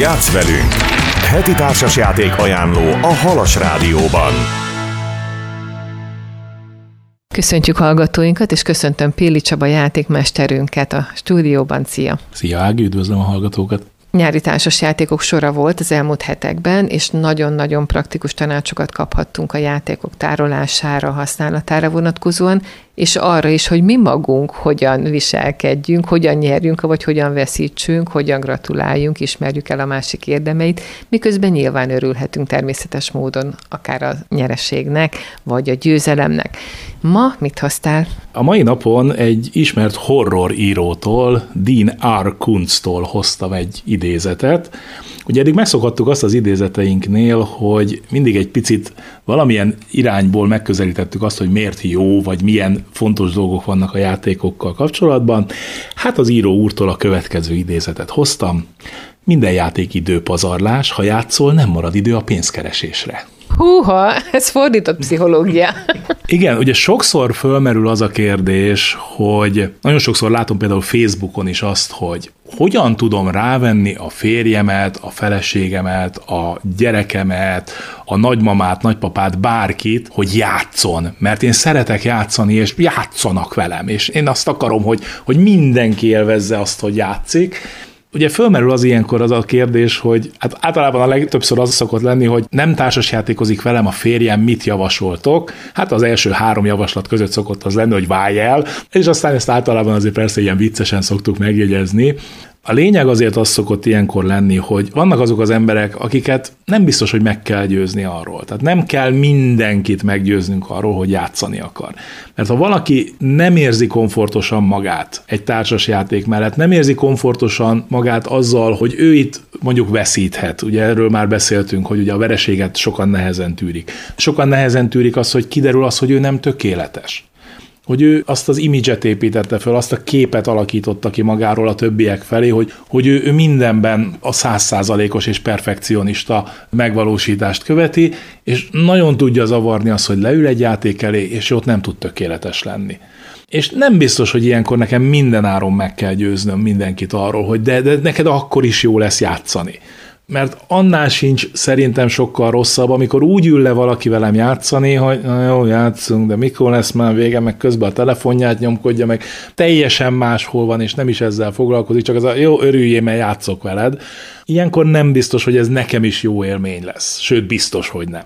Játsz velünk! Heti társasjáték ajánló a Halas Rádióban. Köszöntjük hallgatóinkat, és köszöntöm Pilli Csaba játékmesterünket a stúdióban. Szia! Szia Ági, üdvözlöm a hallgatókat! Nyári társasjátékok sora volt az elmúlt hetekben, és nagyon-nagyon praktikus tanácsokat kaphattunk a játékok tárolására, használatára vonatkozóan, és arra is, hogy mi magunk hogyan viselkedjünk, hogyan nyerjünk, vagy hogyan veszítsünk, hogyan gratuláljunk, ismerjük el a másik érdemeit, miközben nyilván örülhetünk természetes módon akár a nyereségnek, vagy a győzelemnek. Ma mit hoztál? A mai napon egy ismert horror írótól, Dean R. Koontztól hoztam egy idézetet. Ugye eddig megszokhattuk azt az idézeteinknél, hogy mindig egy picit valamilyen irányból megközelítettük azt, hogy miért jó, vagy milyen fontos dolgok vannak a játékokkal kapcsolatban. Hát az író úrtól a következő idézetet hoztam. Minden játék időpazarlás, ha játszol, nem marad idő a pénzkeresésre. Húha, ez fordított pszichológia. Igen, ugye sokszor fölmerül az a kérdés, hogy nagyon sokszor látom például Facebookon is azt, hogy hogyan tudom rávenni a férjemet, a feleségemet, a gyerekemet, a nagymamát, nagypapát, bárkit, hogy játszon. Mert én szeretek játszani, és játszanak velem. És én azt akarom, hogy mindenki élvezze azt, hogy játszik. Ugye fölmerül az ilyenkor az a kérdés, hogy hát általában a legtöbbször az szokott lenni, hogy nem társasjátékozik velem a férjem, mit javasoltok? Hát az első 3 javaslat között szokott az lenni, hogy válj el, és aztán ezt általában azért persze ilyen viccesen szoktuk megjegyezni. A lényeg azért az szokott ilyenkor lenni, hogy vannak azok az emberek, akiket nem biztos, hogy meg kell győzni arról. Tehát nem kell mindenkit meggyőznünk arról, hogy játszani akar. Mert ha valaki nem érzi komfortosan magát egy társasjáték mellett, nem érzi komfortosan magát azzal, hogy ő itt mondjuk veszíthet. Ugye erről már beszéltünk, hogy ugye a vereséget sokan nehezen tűrik. Sokan nehezen tűrik az, hogy kiderül az, hogy ő nem tökéletes. Hogy ő azt az imidzset építette föl, azt a képet alakította ki magáról a többiek felé, hogy ő mindenben a 100%-os és perfekcionista megvalósítást követi, és nagyon tudja zavarni azt, hogy leül egy játék elé, és ott nem tud tökéletes lenni. És nem biztos, hogy ilyenkor nekem mindenáron meg kell győznöm mindenkit arról, hogy de neked akkor is jó lesz játszani. Mert annál sincs szerintem sokkal rosszabb, amikor úgy ül le valaki velem játszani, hogy na jó, játszunk, de mikor lesz már vége, meg közben a telefonját nyomkodja, meg teljesen máshol van, és nem is ezzel foglalkozik, csak az a jó, örüljél, mert játszok veled. Ilyenkor nem biztos, hogy ez nekem is jó élmény lesz. Sőt, biztos, hogy nem.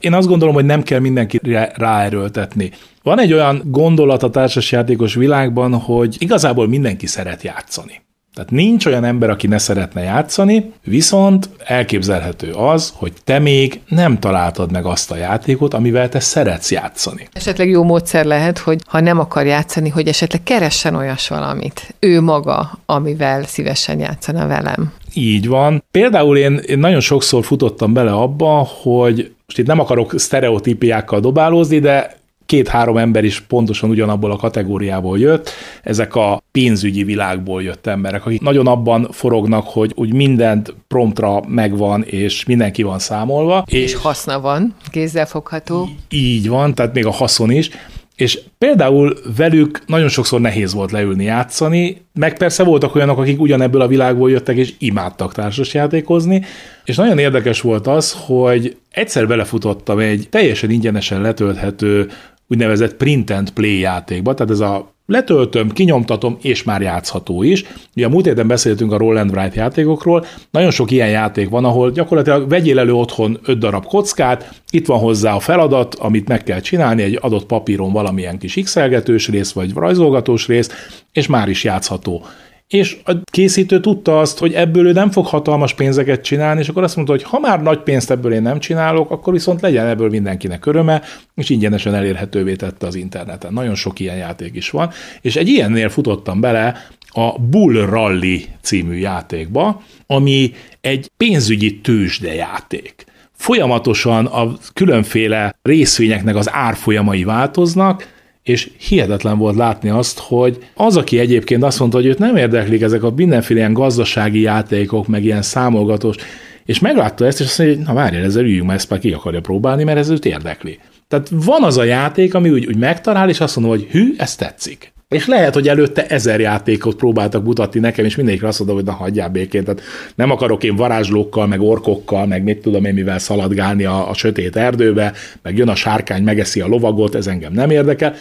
Én azt gondolom, hogy nem kell mindenkire ráerőltetni. Van egy olyan gondolat a társasjátékos világban, hogy igazából mindenki szeret játszani. Tehát nincs olyan ember, aki ne szeretne játszani, viszont elképzelhető az, hogy te még nem találtad meg azt a játékot, amivel te szeretsz játszani. Esetleg jó módszer lehet, hogy ha nem akar játszani, hogy esetleg keressen olyas valamit, ő maga, amivel szívesen játszana velem. Így van. Például én nagyon sokszor futottam bele abba, hogy most itt nem akarok sztereotípiákkal dobálózni, de 2-3 ember is pontosan ugyanabból a kategóriából jött, ezek a pénzügyi világból jött emberek, akik nagyon abban forognak, hogy úgy mindent promptra megvan, és mindenki van számolva. És haszna van, kézzelfogható. Így van, tehát még a haszon is. És például velük nagyon sokszor nehéz volt leülni játszani, meg persze voltak olyanok, akik ugyanebből a világból jöttek, és imádtak társasjátékozni, és nagyon érdekes volt az, hogy egyszer belefutottam egy teljesen ingyenesen letölthető úgynevezett print and play játékba, tehát ez a letöltöm, kinyomtatom, és már játszható is. Ugye a múlt héten beszéltünk a Roland Wright játékokról, nagyon sok ilyen játék van, ahol gyakorlatilag vegyél elő otthon 5 darab kockát, itt van hozzá a feladat, amit meg kell csinálni, egy adott papíron valamilyen kis x-elgetős rész, vagy rajzolgatós rész, és már is játszható. És a készítő tudta azt, hogy ebből ő nem fog hatalmas pénzeket csinálni, és akkor azt mondta, hogy ha már nagy pénzt ebből én nem csinálok, akkor viszont legyen ebből mindenkinek öröme, és ingyenesen elérhetővé tette az interneten. Nagyon sok ilyen játék is van, és egy ilyennél futottam bele a Bull Rally című játékba, ami egy pénzügyi tőzsdejáték. Folyamatosan a különféle részvényeknek az árfolyamai változnak, és hihetetlen volt látni azt, hogy az, aki egyébként azt mondta, hogy őt nem érdeklik ezek a mindenféle ilyen gazdasági játékok, meg ilyen számolgatós, és meglátta ezt, és azt mondja, hogy na várjál, ezzel üljünk, mert ezt már ki akarja próbálni, mert ez őt érdekli. Tehát van az a játék, ami úgy megtalál, és azt mondom, hogy hű, ez tetszik. És lehet, hogy előtte 1000 játékot próbáltak mutatni nekem, és mindegyikre azt mondom, hogy na hagyjál békén. Tehát nem akarok én varázslókkal, meg orkokkal, meg mit tudom én mivel szaladgálni a sötét erdőbe, meg jön a sárkány, megeszi a lovagot, ez engem nem érdekel.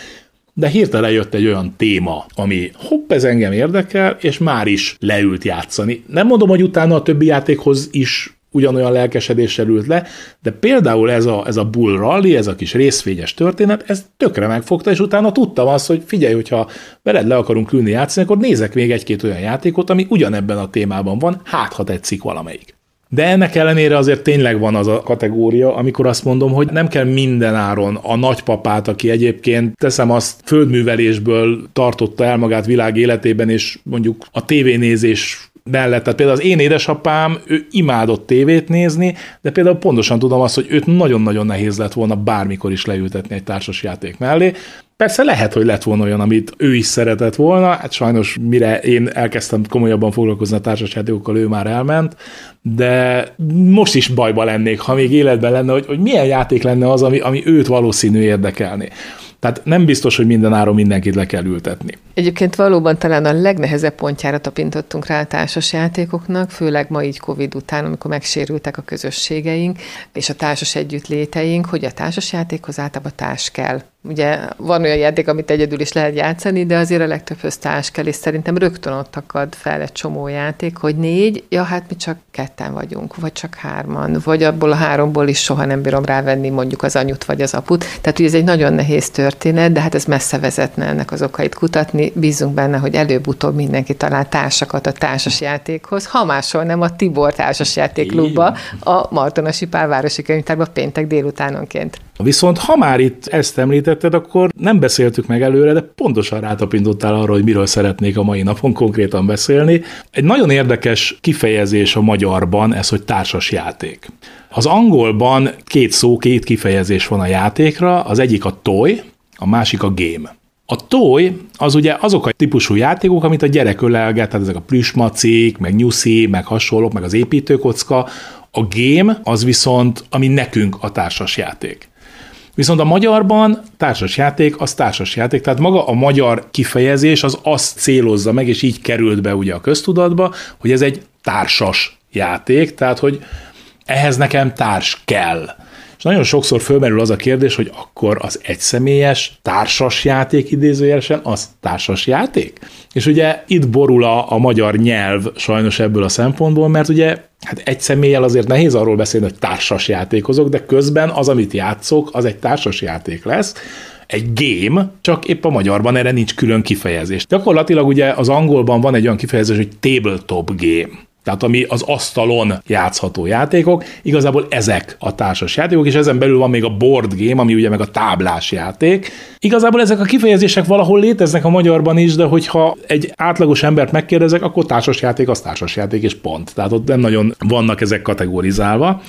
De hirtelen jött egy olyan téma, ami hopp, ez engem érdekel, és már is leült játszani. Nem mondom, hogy utána a többi játékhoz is ugyanolyan lelkesedéssel ült le, de például ez a Bull Rally, ez a kis részfényes történet, ez tökre megfogta, és utána tudtam azt, hogy figyelj, hogyha veled le akarunk ülni játszani, akkor nézek még egy-két olyan játékot, ami ugyanebben a témában van, hát ha tetszik valamelyik. De ennek ellenére azért tényleg van az a kategória, amikor azt mondom, hogy nem kell minden áron a nagypapát, aki egyébként teszem azt földművelésből tartotta el magát világ életében, és mondjuk a tévénézés mellett. Tehát például az én édesapám, ő imádott tévét nézni, de például pontosan tudom azt, hogy őt nagyon-nagyon nehéz lett volna bármikor is leültetni egy társasjáték mellé. Persze lehet, hogy lett volna olyan, amit ő is szeretett volna, hát sajnos mire én elkezdtem komolyabban foglalkozni a társasjátékokkal, ő már elment, de most is bajba lennék, ha még életben lenne, hogy milyen játék lenne az, ami őt valószínű érdekelni. Tehát nem biztos, hogy mindenáron mindenkit le kell ültetni. Egyébként valóban talán a legnehezebb pontjára tapintottunk rá a társasjátékoknak, főleg ma így Covid után, amikor megsérültek a közösségeink és a társas együttléteink, hogy a társasjátékhoz általában társ kell. Ugye van olyan játék, amit egyedül is lehet játszani, de azért a legtöbbhöz társ kell, és szerintem rögtön ott akad fel egy csomó játék, hogy 4, ja hát mi csak 2-en vagyunk, vagy csak 3-an, vagy abból a 3-ból is soha nem bírom rávenni mondjuk az anyut vagy az aput. Tehát ugye ez egy nagyon nehéz történet, de hát ez messze vezetne ennek az okait kutatni. Bízunk benne, hogy előbb-utóbb mindenki talál társakat a társasjátékhoz, ha máshol nem a Tibor társasjátékklubba, a Martonasi Pál Városi Könyvtárba péntek délutánonként. Viszont ha már itt ezt említetted, akkor nem beszéltük meg előre, de pontosan rátapintottál arra, hogy miről szeretnék a mai napon konkrétan beszélni. Egy nagyon érdekes kifejezés a magyarban ez, hogy társasjáték. Az angolban 2 kifejezés van a játékra, az egyik a toy, a másik a game. A toy az ugye azok a típusú játékok, amit a gyerek ölelget, tehát ezek a plüsmacik, meg nyuszi, meg hasonlók, meg az építőkocka. A game az viszont, ami nekünk a társasjáték. Viszont a magyarban társasjáték az társasjáték, tehát maga a magyar kifejezés az azt célozza meg, és így került be ugye a köztudatba, hogy ez egy társas játék, tehát hogy ehhez nekem társ kell. És nagyon sokszor fölmerül az a kérdés, hogy akkor az egyszemélyes társasjáték idézőjelesen az társasjáték? És ugye itt borul a magyar nyelv sajnos ebből a szempontból, mert ugye hát egy személlyel azért nehéz arról beszélni, hogy társasjátékozok, de közben az, amit játszok, az egy társasjáték lesz, egy game, csak épp a magyarban erre nincs külön kifejezés. Gyakorlatilag ugye az angolban van egy olyan kifejezés, hogy tabletop game, tehát ami az asztalon játszható játékok, igazából ezek a társasjátékok, és ezen belül van még a board game, ami ugye meg a táblás játék. Igazából ezek a kifejezések valahol léteznek a magyarban is, de hogyha egy átlagos embert megkérdezek, akkor társasjáték az társasjáték, és pont. Tehát ott nem nagyon vannak ezek kategorizálva.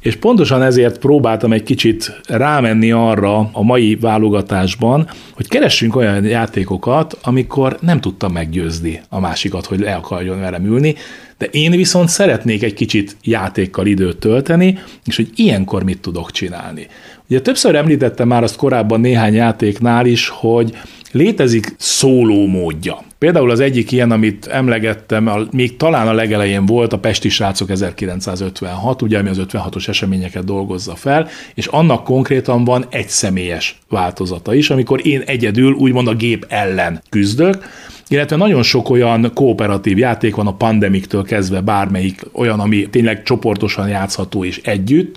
És pontosan ezért próbáltam egy kicsit rámenni arra a mai válogatásban, hogy keressünk olyan játékokat, amikor nem tudtam meggyőzni a másikat, hogy le akarjon velem ülni, de én viszont szeretnék egy kicsit játékkal időt tölteni, és hogy ilyenkor mit tudok csinálni. Ugye többször említettem már azt korábban néhány játéknál is, hogy létezik szóló módja. Például az egyik ilyen, amit emlegettem, még talán a legelején volt a Pesti Srácok 1956, ugye, ami az 56-os eseményeket dolgozza fel, és annak konkrétan van egy személyes változata is, amikor én egyedül úgymond a gép ellen küzdök, illetve nagyon sok olyan kooperatív játék van a pandemiktől kezdve bármelyik olyan, ami tényleg csoportosan játszható és együtt,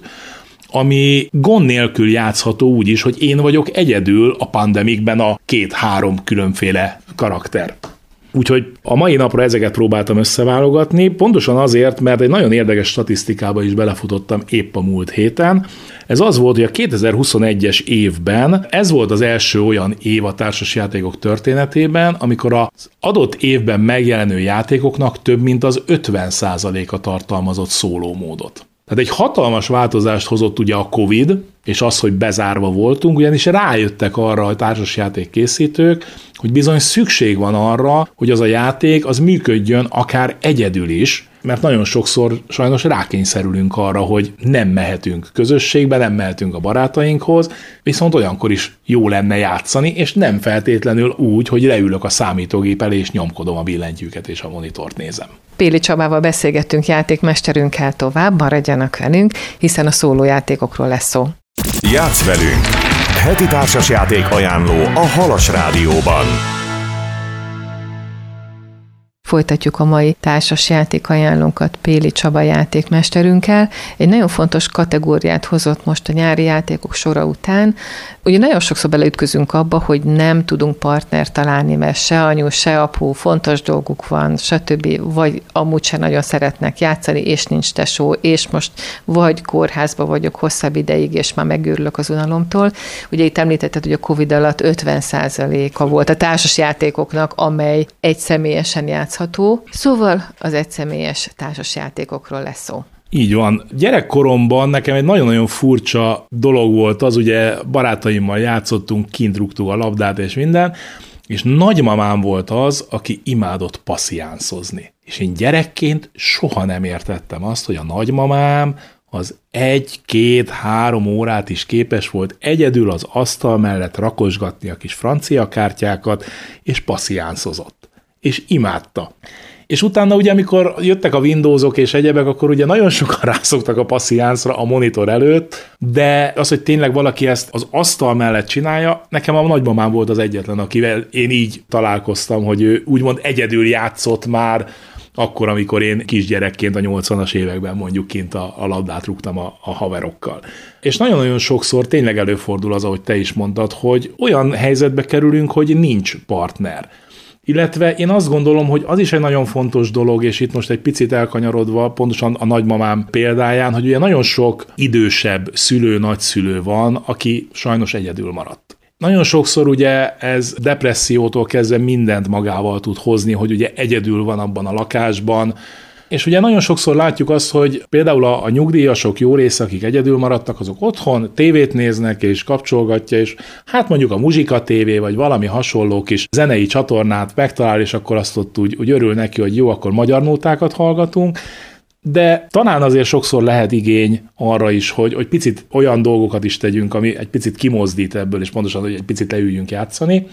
ami gond nélkül játszható úgy is, hogy én vagyok egyedül a pandemikben a 2-3 különféle karakter. Úgyhogy a mai napra ezeket próbáltam összeválogatni, pontosan azért, mert egy nagyon érdekes statisztikába is belefutottam épp a múlt héten. Ez az volt, hogy a 2021-es évben ez volt az első olyan év a társasjátékok történetében, amikor az adott évben megjelenő játékoknak több mint az 50%-a tartalmazott szólómódot. Tehát egy hatalmas változást hozott ugye a Covid, és az, hogy bezárva voltunk, ugyanis rájöttek arra a társasjáték készítők, hogy bizony szükség van arra, hogy az a játék az működjön akár egyedül is, mert nagyon sokszor sajnos rákényszerülünk arra, hogy nem mehetünk közösségbe, nem mehetünk a barátainkhoz, viszont olyankor is jó lenne játszani, és nem feltétlenül úgy, hogy leülök a számítógép elé, és nyomkodom a billentyűket, és a monitort nézem. Pilli Csabával beszélgettünk játékmesterünkkel, tovább maradjanak velünk, hiszen a szólójátékokról lesz szó. Játsz velünk! Heti társasjáték ajánló a Halas Rádióban. Folytatjuk a mai társasjáték ajánlónkat Pilli Csaba játékmesterünkkel. Egy nagyon fontos kategóriát hozott most a nyári játékok sora után. Ugye nagyon sokszor beleütközünk abba, hogy nem tudunk partnert találni, mert se anyu, se apu, fontos dolguk van, stb. Vagy amúgy se nagyon szeretnek játszani, és nincs tesó, és most vagy kórházba vagyok hosszabb ideig, és már megőrülök az unalomtól. Ugye itt említetted, hogy a Covid alatt 50%-a volt a társasjátékoknak, amely egyszemélyesen játszott. Szóval az egyszemélyes társasjátékokról lesz szó. Így van. Gyerekkoromban nekem egy nagyon-nagyon furcsa dolog volt az, ugye barátaimmal játszottunk, kint rúgtuk a labdát és minden, és nagymamám volt az, aki imádott passziánszozni. És én gyerekként soha nem értettem azt, hogy a nagymamám az 1-2-3 órát is képes volt egyedül az asztal mellett rakosgatni a kis francia kártyákat, és passziánszozott. És imádta. És utána ugye, amikor jöttek a Windowsok és egyebek, akkor ugye nagyon sokan rászoktak a passziánszra a monitor előtt, de az, hogy tényleg valaki ezt az asztal mellett csinálja, nekem a nagymamám volt az egyetlen, akivel én így találkoztam, hogy ő úgymond egyedül játszott már akkor, amikor én kisgyerekként a 80-as években mondjuk kint a labdát rúgtam a haverokkal. És nagyon-nagyon sokszor tényleg előfordul az, ahogy te is mondtad, hogy olyan helyzetbe kerülünk, hogy nincs partner. Illetve én azt gondolom, hogy az is egy nagyon fontos dolog, és itt most egy picit elkanyarodva, pontosan a nagymamám példáján, hogy ugye nagyon sok idősebb szülő, nagyszülő van, aki sajnos egyedül maradt. Nagyon sokszor ugye ez depressziótól kezdve mindent magával tud hozni, hogy ugye egyedül van abban a lakásban, és ugye nagyon sokszor látjuk azt, hogy például a nyugdíjasok jó része, akik egyedül maradtak, azok otthon tévét néznek és kapcsolgatja, és hát mondjuk a Muzsika TV, vagy valami hasonló kis zenei csatornát megtalál, és akkor azt ott úgy örül neki, hogy jó, akkor magyar nótákat hallgatunk, de talán azért sokszor lehet igény arra is, hogy picit olyan dolgokat is tegyünk, ami egy picit kimozdít ebből, és pontosan, hogy egy picit leüljünk játszani.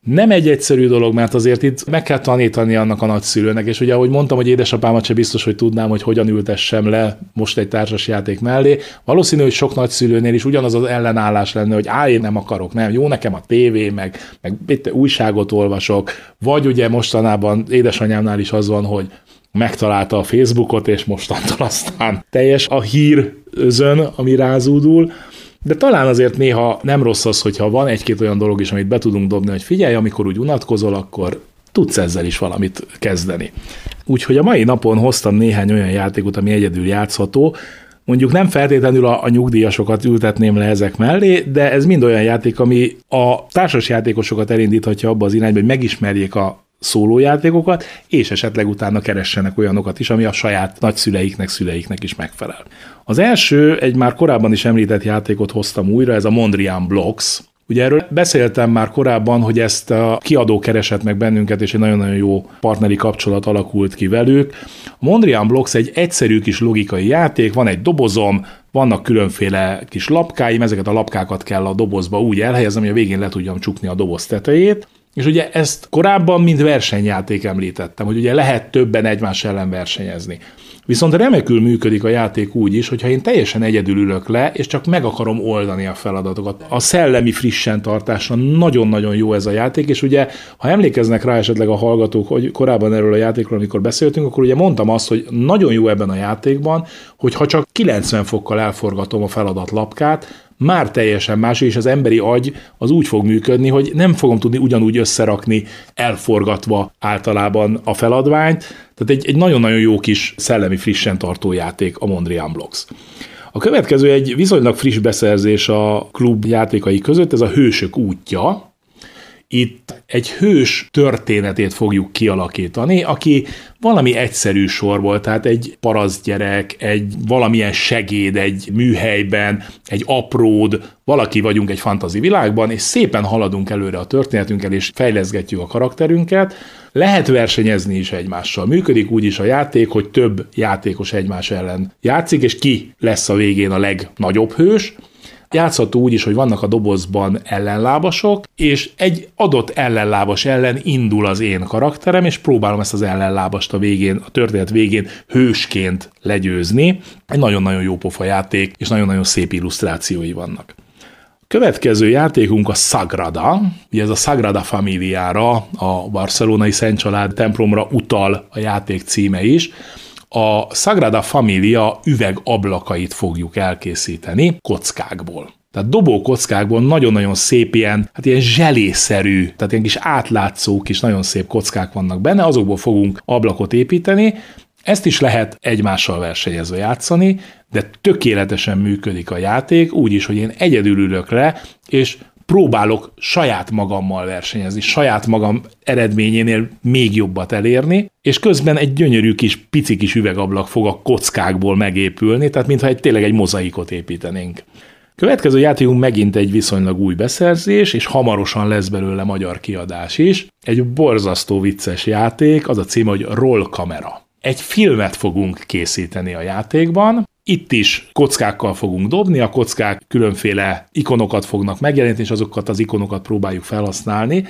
Nem egy egyszerű dolog, mert azért itt meg kell tanítani annak a nagyszülőnek, és ugye ahogy mondtam, hogy édesapámat se biztos, hogy tudnám, hogy hogyan ültessem le most egy társasjáték mellé. Valószínű, hogy sok nagyszülőnél is ugyanaz az ellenállás lenne, hogy én nem akarok, nem, jó nekem a tévé, meg itt újságot olvasok, vagy ugye mostanában édesanyámnál is az van, hogy megtalálta a Facebookot, és mostantól aztán teljes a hírözön, ami rázúdul. De talán azért néha nem rossz az, hogyha van egy-két olyan dolog is, amit be tudunk dobni, hogy figyelj, amikor úgy unatkozol, akkor tudsz ezzel is valamit kezdeni. Úgyhogy a mai napon hoztam néhány olyan játékot, ami egyedül játszható. Mondjuk nem feltétlenül a nyugdíjasokat ültetném le ezek mellé, de ez mind olyan játék, ami a társasjátékosokat elindíthatja abba az irányba, hogy megismerjék a szólójátékokat, és esetleg utána keressenek olyanokat is, ami a saját nagyszüleiknek, szüleiknek is megfelel. Az első, egy már korábban is említett játékot hoztam újra, ez a Mondrian Blocks. Ugye erről beszéltem már korábban, hogy ezt a kiadó keresett meg bennünket, és egy nagyon-nagyon jó partneri kapcsolat alakult ki velük. A Mondrian Blocks egy egyszerű kis logikai játék, van egy dobozom, vannak különféle kis lapkáim, ezeket a lapkákat kell a dobozba úgy elhelyezni, hogy a végén le tudjam csukni a doboz tetejét. És ugye ezt korábban, mint versenyjáték említettem, hogy ugye lehet többen egymás ellen versenyezni. Viszont remekül működik a játék úgy is, hogyha én teljesen egyedül ülök le, és csak meg akarom oldani a feladatokat. A szellemi frissen tartásra nagyon-nagyon jó ez a játék, és ugye, ha emlékeznek rá esetleg a hallgatók, hogy korábban erről a játékról, amikor beszéltünk, akkor ugye mondtam azt, hogy nagyon jó ebben a játékban, hogy ha csak 90 fokkal elforgatom a feladatlapkát, már teljesen más, és az emberi agy az úgy fog működni, hogy nem fogom tudni ugyanúgy összerakni, elforgatva általában a feladványt. Tehát egy nagyon-nagyon jó kis szellemi frissen tartó játék a Mondrian Blocks. A következő egy viszonylag friss beszerzés a klub játékai között, ez a Hősök útja. Itt egy hős történetét fogjuk kialakítani, aki valami egyszerű sorból, tehát egy parasztgyerek, egy valamilyen segéd egy műhelyben, egy apród, valaki vagyunk egy fantazi világban, és szépen haladunk előre a történetünkkel, és fejleszgetjük a karakterünket. Lehet versenyezni is egymással. Működik úgy is a játék, hogy több játékos egymás ellen játszik, és ki lesz a végén a legnagyobb hős. Játszható úgy is, hogy vannak a dobozban ellenlábasok, és egy adott ellenlábas ellen indul az én karakterem, és próbálom ezt az ellenlábast a végén, a történet végén hősként legyőzni. Egy nagyon-nagyon jó pofa játék, és nagyon-nagyon szép illusztrációi vannak. A következő játékunk a Sagrada. Ugye ez a Sagrada Familiára, a barcelonai Szent Család templomra utal a játék címe is. A Sagrada Familia üvegablakait fogjuk elkészíteni kockákból. Tehát dobókockákból nagyon-nagyon szép ilyen, hát ilyen zselészerű, tehát ilyen kis átlátszó kis nagyon szép kockák vannak benne, azokból fogunk ablakot építeni. Ezt is lehet egymással versenyezve játszani, de tökéletesen működik a játék, úgyis, hogy én egyedül ülök le, és próbálok saját magammal versenyezni, saját magam eredményénél még jobbat elérni, és közben egy gyönyörű kis, pici kis üvegablak fog a kockákból megépülni, tehát mintha tényleg egy mozaikot építenénk. Következő játékunk megint egy viszonylag új beszerzés, és hamarosan lesz belőle magyar kiadás is. Egy borzasztó vicces játék, az a címe, hogy Roll Camera. Egy filmet fogunk készíteni a játékban. Itt is kockákkal fogunk dobni, a kockák különféle ikonokat fognak megjeleníteni, és azokat az ikonokat próbáljuk felhasználni,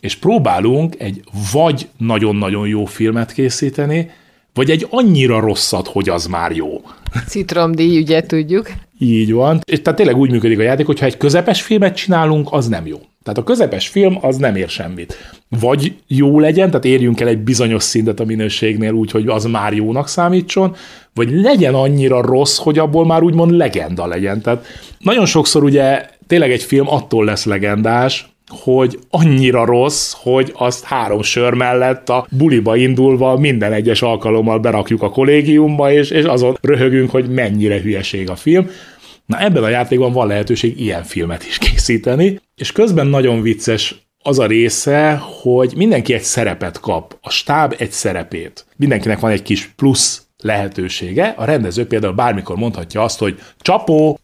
és próbálunk egy vagy nagyon-nagyon jó filmet készíteni, vagy egy annyira rosszat, hogy az már jó. Citromdíj, ugye tudjuk. Így van. És tehát tényleg úgy működik a játék, hogyha egy közepes filmet csinálunk, az nem jó. Tehát a közepes film az nem ér semmit. Vagy jó legyen, tehát érjünk el egy bizonyos szintet a minőségnél úgy, hogy az már jónak számítson, vagy legyen annyira rossz, hogy abból már úgymond legenda legyen. Tehát nagyon sokszor ugye tényleg egy film attól lesz legendás, hogy annyira rossz, hogy azt 3 sör mellett a buliba indulva minden egyes alkalommal berakjuk a kollégiumba, és azon röhögünk, hogy mennyire hülyeség a film. Na ebben a játékban van lehetőség ilyen filmet is készíteni, és közben nagyon vicces az a része, hogy mindenki egy szerepet kap, a stáb egy szerepét. Mindenkinek van egy kis plusz lehetősége, a rendező például bármikor mondhatja azt, hogy csapó,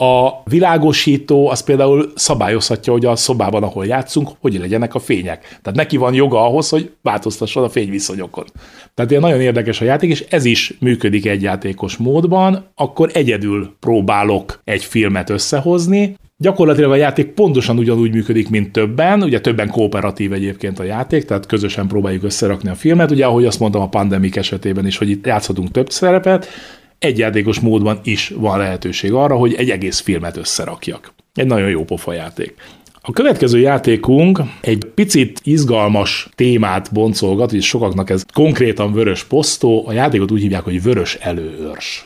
a világosító az például szabályozhatja, hogy a szobában, ahol játszunk, hogy legyenek a fények. Tehát neki van joga ahhoz, hogy változtasson a fényviszonyokon. Tehát ilyen nagyon érdekes a játék, és ez is működik egy játékos módban, akkor egyedül próbálok egy filmet összehozni. Gyakorlatilag a játék pontosan ugyanúgy működik, mint többen, ugye többen kooperatív egyébként a játék, tehát közösen próbáljuk összerakni a filmet, ugye ahogy azt mondtam a Pandemic esetében is, hogy itt játszhatunk több szerepet, egy játékos módban is van lehetőség arra, hogy egy egész filmet összerakjak. Egy nagyon jó pofa játék. A következő játékunk egy picit izgalmas témát boncolgat, és sokaknak ez konkrétan vörös posztó, a játékot úgy hívják, hogy Vörös előőrs.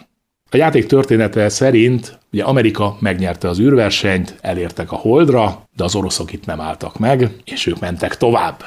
A játék története szerint ugye Amerika megnyerte az űrversenyt, elértek a Holdra, de az oroszok itt nem álltak meg, és ők mentek tovább.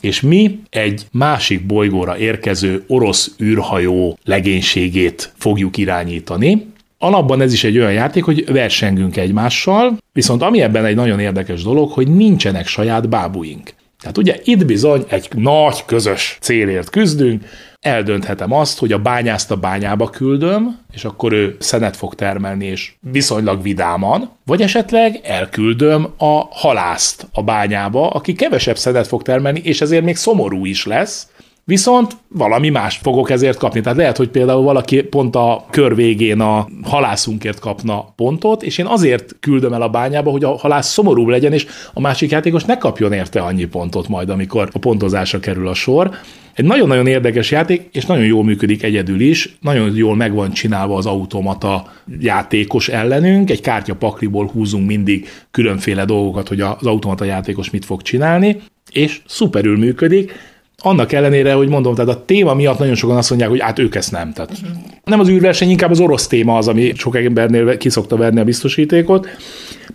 És mi egy másik bolygóra érkező orosz űrhajó legénységét fogjuk irányítani. Alapban ez is egy olyan játék, hogy versengünk egymással, viszont ami ebben egy nagyon érdekes dolog, hogy nincsenek saját bábuink. Tehát ugye itt bizony egy nagy közös célért küzdünk, eldönthetem azt, hogy a bányászt a bányába küldöm, és akkor ő szenet fog termelni, és viszonylag vidáman, vagy esetleg elküldöm a halászt a bányába, aki kevesebb szenet fog termelni, és ezért még szomorú is lesz, viszont valami mást fogok ezért kapni. Tehát lehet, hogy például valaki pont a kör végén a halászunkért kapna pontot, és én azért küldöm el a bányába, hogy a halász szomorúbb legyen, és a másik játékos ne kapjon érte annyi pontot majd, amikor a pontozásra kerül a sor. Egy nagyon-nagyon érdekes játék, és nagyon jól működik egyedül is, nagyon jól meg van csinálva az automata játékos ellenünk, egy kártyapakliból húzunk mindig különféle dolgokat, hogy az automata játékos mit fog csinálni, és szuperül működik. Annak ellenére, hogy mondom, tehát a téma miatt nagyon sokan azt mondják, hogy hát ők ezt nem. Tehát nem az űrverseny, inkább az orosz téma az, ami sok embernél ki szokta verni a biztosítékot.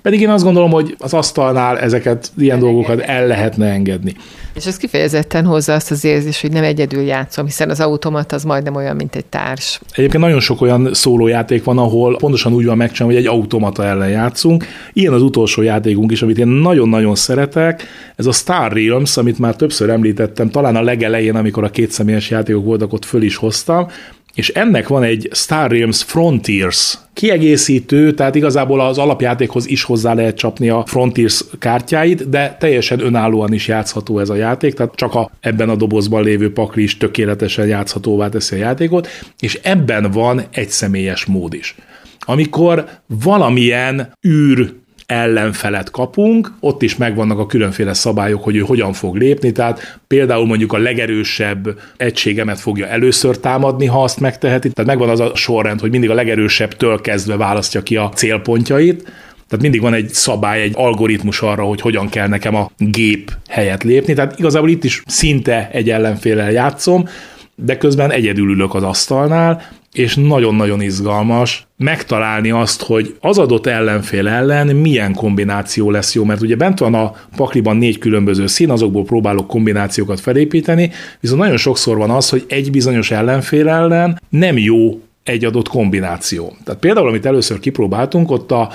Pedig én azt gondolom, hogy az asztalnál ezeket, ilyen dolgokat el lehetne engedni. És ez kifejezetten hozza azt az érzést, hogy nem egyedül játszom, hiszen az automat az majdnem olyan, mint egy társ. Egyébként nagyon sok olyan szólójáték van, ahol pontosan úgy van megcsinálva, hogy egy automata ellen játszunk. Ilyen az utolsó játékunk is, amit én nagyon-nagyon szeretek. Ez a Star Realms, amit már többször említettem, talán a legelején, amikor a kétszemélyes játékok voltak, ott föl is hoztam. És ennek van egy Star Realms Frontiers kiegészítő, tehát igazából az alapjátékhoz is hozzá lehet csapni a Frontiers kártyáit, de teljesen önállóan is játszható ez a játék, tehát csak ebben a dobozban lévő pakli is tökéletesen játszhatóvá teszi a játékot, és ebben van egy személyes mód is. Amikor valamilyen űr ellenfelet kapunk, ott is megvannak a különféle szabályok, hogy ő hogyan fog lépni, tehát például mondjuk a legerősebb egységemet fogja először támadni, ha azt megteheti, tehát megvan az a sorrend, hogy mindig a legerősebbtől kezdve választja ki a célpontjait, tehát mindig van egy szabály, egy algoritmus arra, hogy hogyan kell nekem a gép helyett lépni, tehát igazából itt is szinte egy ellenféllel játszom, de közben egyedül ülök az asztalnál, és nagyon-nagyon izgalmas megtalálni azt, hogy az adott ellenfél ellen milyen kombináció lesz jó, mert ugye bent van a pakliban 4 különböző szín, azokból próbálok kombinációkat felépíteni, viszont nagyon sokszor van az, hogy egy bizonyos ellenfél ellen nem jó egy adott kombináció. Tehát például, amit először kipróbáltunk, ott a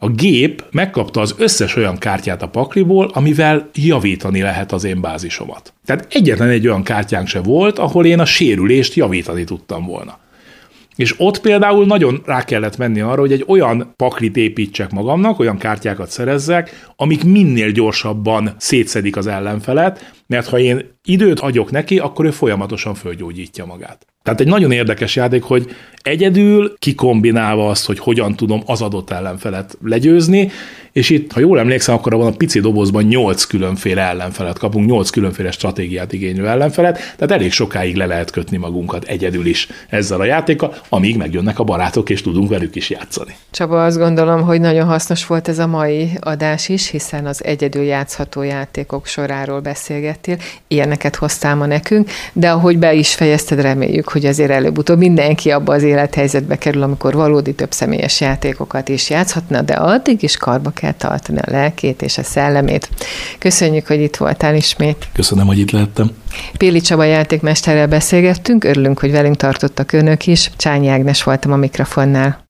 gép megkapta az összes olyan kártyát a pakliból, amivel javítani lehet az én bázisomat. Tehát egyetlen egy olyan kártyánk se volt, ahol én a sérülést javítani tudtam volna. És ott például nagyon rá kellett menni arra, hogy egy olyan paklit építsek magamnak, olyan kártyákat szerezzek, amik minél gyorsabban szétszedik az ellenfelet, mert ha én időt adok neki, akkor ő folyamatosan fölgyógyítja magát. Tehát egy nagyon érdekes játék, hogy egyedül kikombinálva azt, hogy hogyan tudom az adott ellenfelet legyőzni, és itt, ha jól emlékszem, akkor abban a pici dobozban 8 különféle ellenfelet kapunk, 8 különféle stratégiát igénylő ellenfelet, tehát elég sokáig le lehet kötni magunkat egyedül is ezzel a játékkal, amíg megjönnek a barátok, és tudunk velük is játszani. Csaba, azt gondolom, hogy nagyon hasznos volt ez a mai adás is, hiszen az egyedül játszható játékok soráról beszélgettél, ilyeneket hoztál ma nekünk, de ahogy be is fejezted, reméljük, hogy azért előbb-utóbb mindenki abba az élethelyzetbe kerül, amikor valódi több személyes játékokat is játszhatna, de addig is karba kell tartani a lelkét és a szellemét. Köszönjük, hogy itt voltál ismét. Köszönöm, hogy itt lehettem. Pilli Csaba játékmesterrel beszélgettünk, örülünk, hogy velünk tartottak önök is. Csányi Ágnes voltam a mikrofonnál.